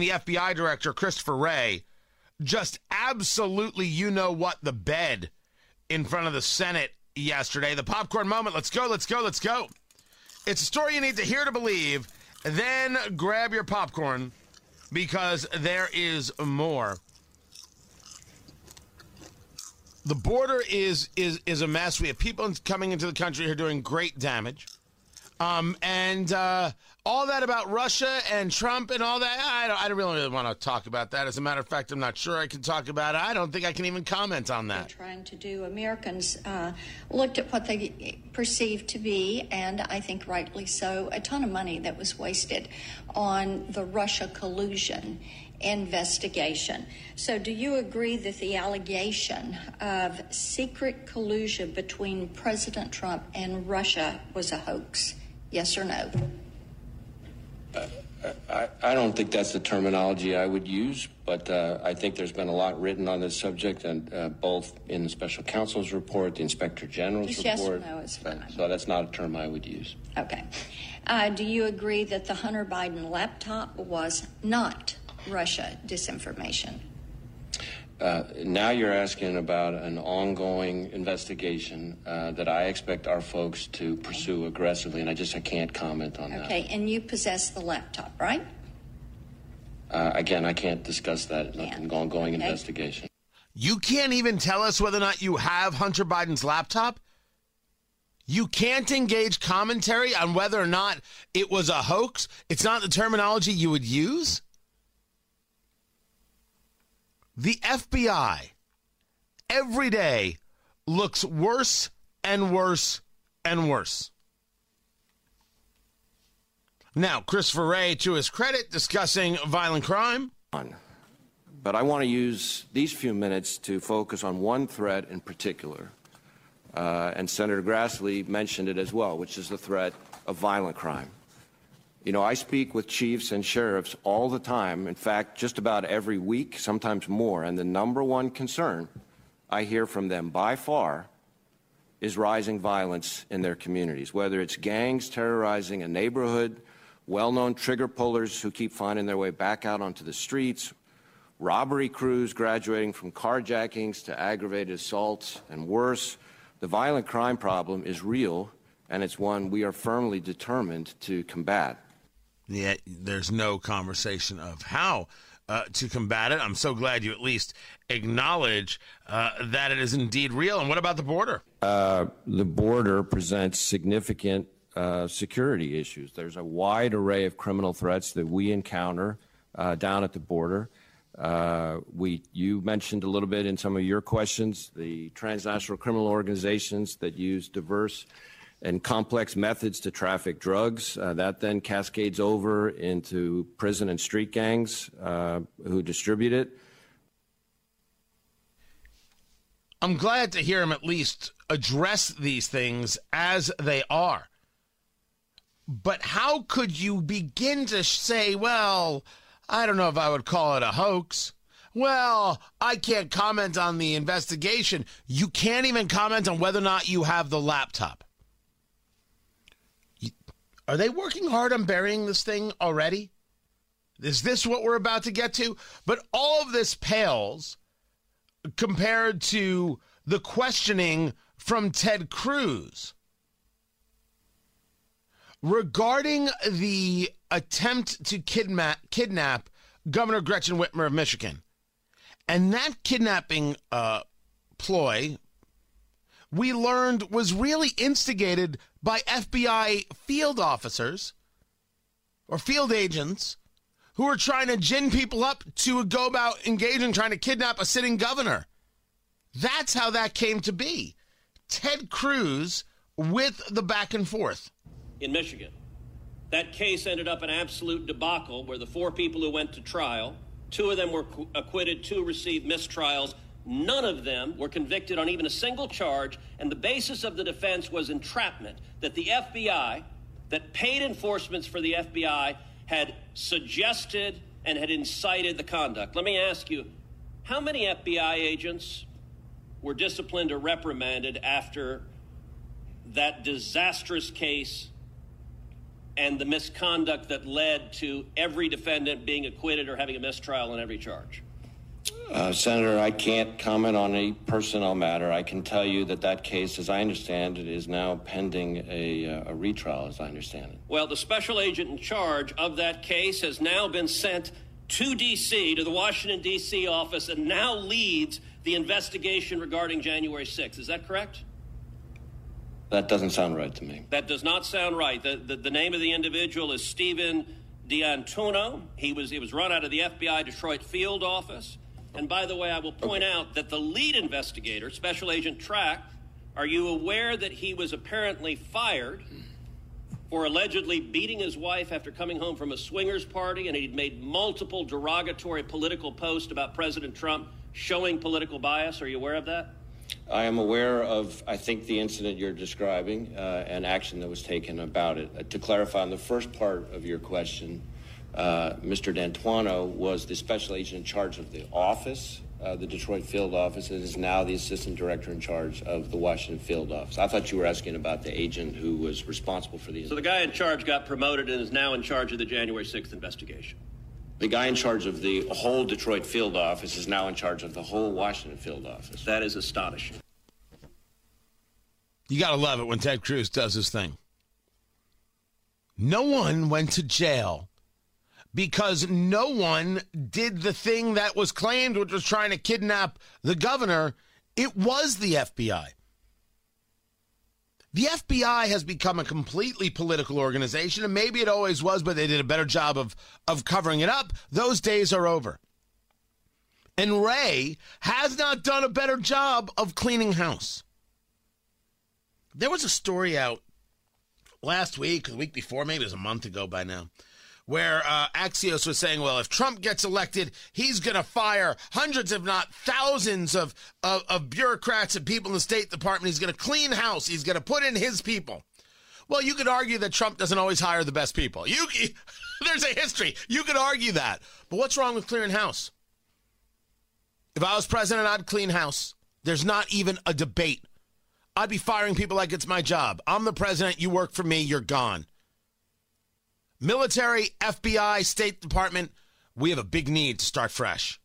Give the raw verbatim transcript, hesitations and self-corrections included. the F B I director, Christopher Wray, just absolutely you-know-what the bed in front of the Senate yesterday. The popcorn moment. Let's go, let's go, let's go. It's a story you need to hear to believe. Then grab your popcorn because there is more. The border is is is a mess. We have people coming into the country who are doing great damage. Um, and uh, all that about Russia and Trump and all that, I don't, I don't really, really want to talk about that. As a matter of fact, I'm not sure I can talk about it. I don't think I can even comment on that. Trying to do, Americans uh, looked at what they perceived to be, and I think rightly so, a ton of money that was wasted on the Russia collusion investigation. So do you agree that the allegation of secret collusion between President Trump and Russia was a hoax? Yes or no? Uh, I, I don't think that's the terminology I would use, but uh, I think there's been a lot written on this subject, and uh, both in the special counsel's report, the inspector general's report. Yes or no, it's fine. So that's not a term I would use. Okay. Uh, do you agree that the Hunter Biden laptop was not Russia disinformation? Uh, now you're asking about an ongoing investigation uh, that I expect our folks to pursue aggressively, and I just I can't comment on that. Okay, and you possess the laptop, right? Uh, again, I can't discuss that in an ongoing okay. investigation. You can't even tell us whether or not you have Hunter Biden's laptop? You can't engage commentary on whether or not it was a hoax? It's not the terminology you would use? The F B I every day looks worse and worse and worse. Now, Christopher Wray, to his credit, discussing violent crime. But I want to use these few minutes to focus on one threat in particular. Uh, and Senator Grassley mentioned it as well, which is the threat of violent crime. You know, I speak with chiefs and sheriffs all the time, in fact, just about every week, sometimes more, and the number one concern I hear from them by far is rising violence in their communities, whether it's gangs terrorizing a neighborhood, well-known trigger pullers who keep finding their way back out onto the streets, robbery crews graduating from carjackings to aggravated assaults, and worse. The violent crime problem is real, and it's one we are firmly determined to combat. Yeah, there's no conversation of how uh, to combat it. I'm so glad you at least acknowledge uh, that it is indeed real. And what about the border? Uh, the border presents significant uh, security issues. There's a wide array of criminal threats that we encounter uh, down at the border. Uh, we, you mentioned a little bit in some of your questions, the transnational criminal organizations that use diverse and complex methods to traffic drugs. Uh, that then cascades over into prison and street gangs uh, who distribute it. I'm glad to hear him at least address these things as they are. But how could you begin to say, well, I don't know if I would call it a hoax. Well, I can't comment on the investigation. You can't even comment on whether or not you have the laptop. Are they working hard on burying this thing already? Is this what we're about to get to? But all of this pales compared to the questioning from Ted Cruz regarding the attempt to kidnap, kidnap Governor Gretchen Whitmer of Michigan. And that kidnapping uh, ploy, we learned, was really instigated by F B I field officers or field agents who were trying to gin people up to go about engaging, trying to kidnap a sitting governor. That's how that came to be. Ted Cruz with the back and forth. In Michigan, that case ended up an absolute debacle where the four people who went to trial, two of them were acquitted, two received mistrials. None of them were convicted on even a single charge, and the basis of the defense was entrapment, that the F B I, that paid enforcements for the F B I, had suggested and had incited the conduct. Let me ask you, how many F B I agents were disciplined or reprimanded after that disastrous case and the misconduct that led to every defendant being acquitted or having a mistrial on every charge? Uh, Senator, I can't comment on a personnel matter. I can tell you that that case, as I understand it, is now pending a, uh, a retrial, as I understand it. Well, the special agent in charge of that case has now been sent to D C, to the Washington, D C office, and now leads the investigation regarding January sixth. Is that correct? That doesn't sound right to me. That does not sound right. The, the, the name of the individual is Steven D'Antuono. He was, he was run out of the F B I Detroit field office. And by the way, I will point okay. out that the lead investigator, Special Agent Track, are you aware that he was apparently fired for allegedly beating his wife after coming home from a swingers party, and he'd made multiple derogatory political posts about President Trump showing political bias? Are you aware of that? I am aware of, I think, the incident you're describing uh, and action that was taken about it. Uh, to clarify on the first part of your question, uh, Mister D'Antuono was the special agent in charge of the office, uh, the Detroit field office, and is now the assistant director in charge of the Washington field office. I thought you were asking about the agent who was responsible for the incident. So the guy in charge got promoted and is now in charge of the January sixth investigation. The guy in charge of the whole Detroit field office is now in charge of the whole Washington field office. That is astonishing. You got to love it when Ted Cruz does his thing. No one went to jail because no one did the thing that was claimed, which was trying to kidnap the governor. It was the F B I. The F B I has become a completely political organization, and maybe it always was, but they did a better job of, of covering it up. Those days are over. And Wray has not done a better job of cleaning house. There was a story out last week, the week before, maybe it was a month ago by now, where uh, Axios was saying, well, if Trump gets elected, he's going to fire hundreds, if not thousands, of, of, of bureaucrats and people in the State Department. He's going to clean house. He's going to put in his people. Well, you could argue that Trump doesn't always hire the best people. You, there's a history. You could argue that. But what's wrong with clearing house? If I was president, I'd clean house. There's not even a debate. I'd be firing people like it's my job. I'm the president. You work for me. You're gone. Military, F B I, State Department, we have a big need to start fresh.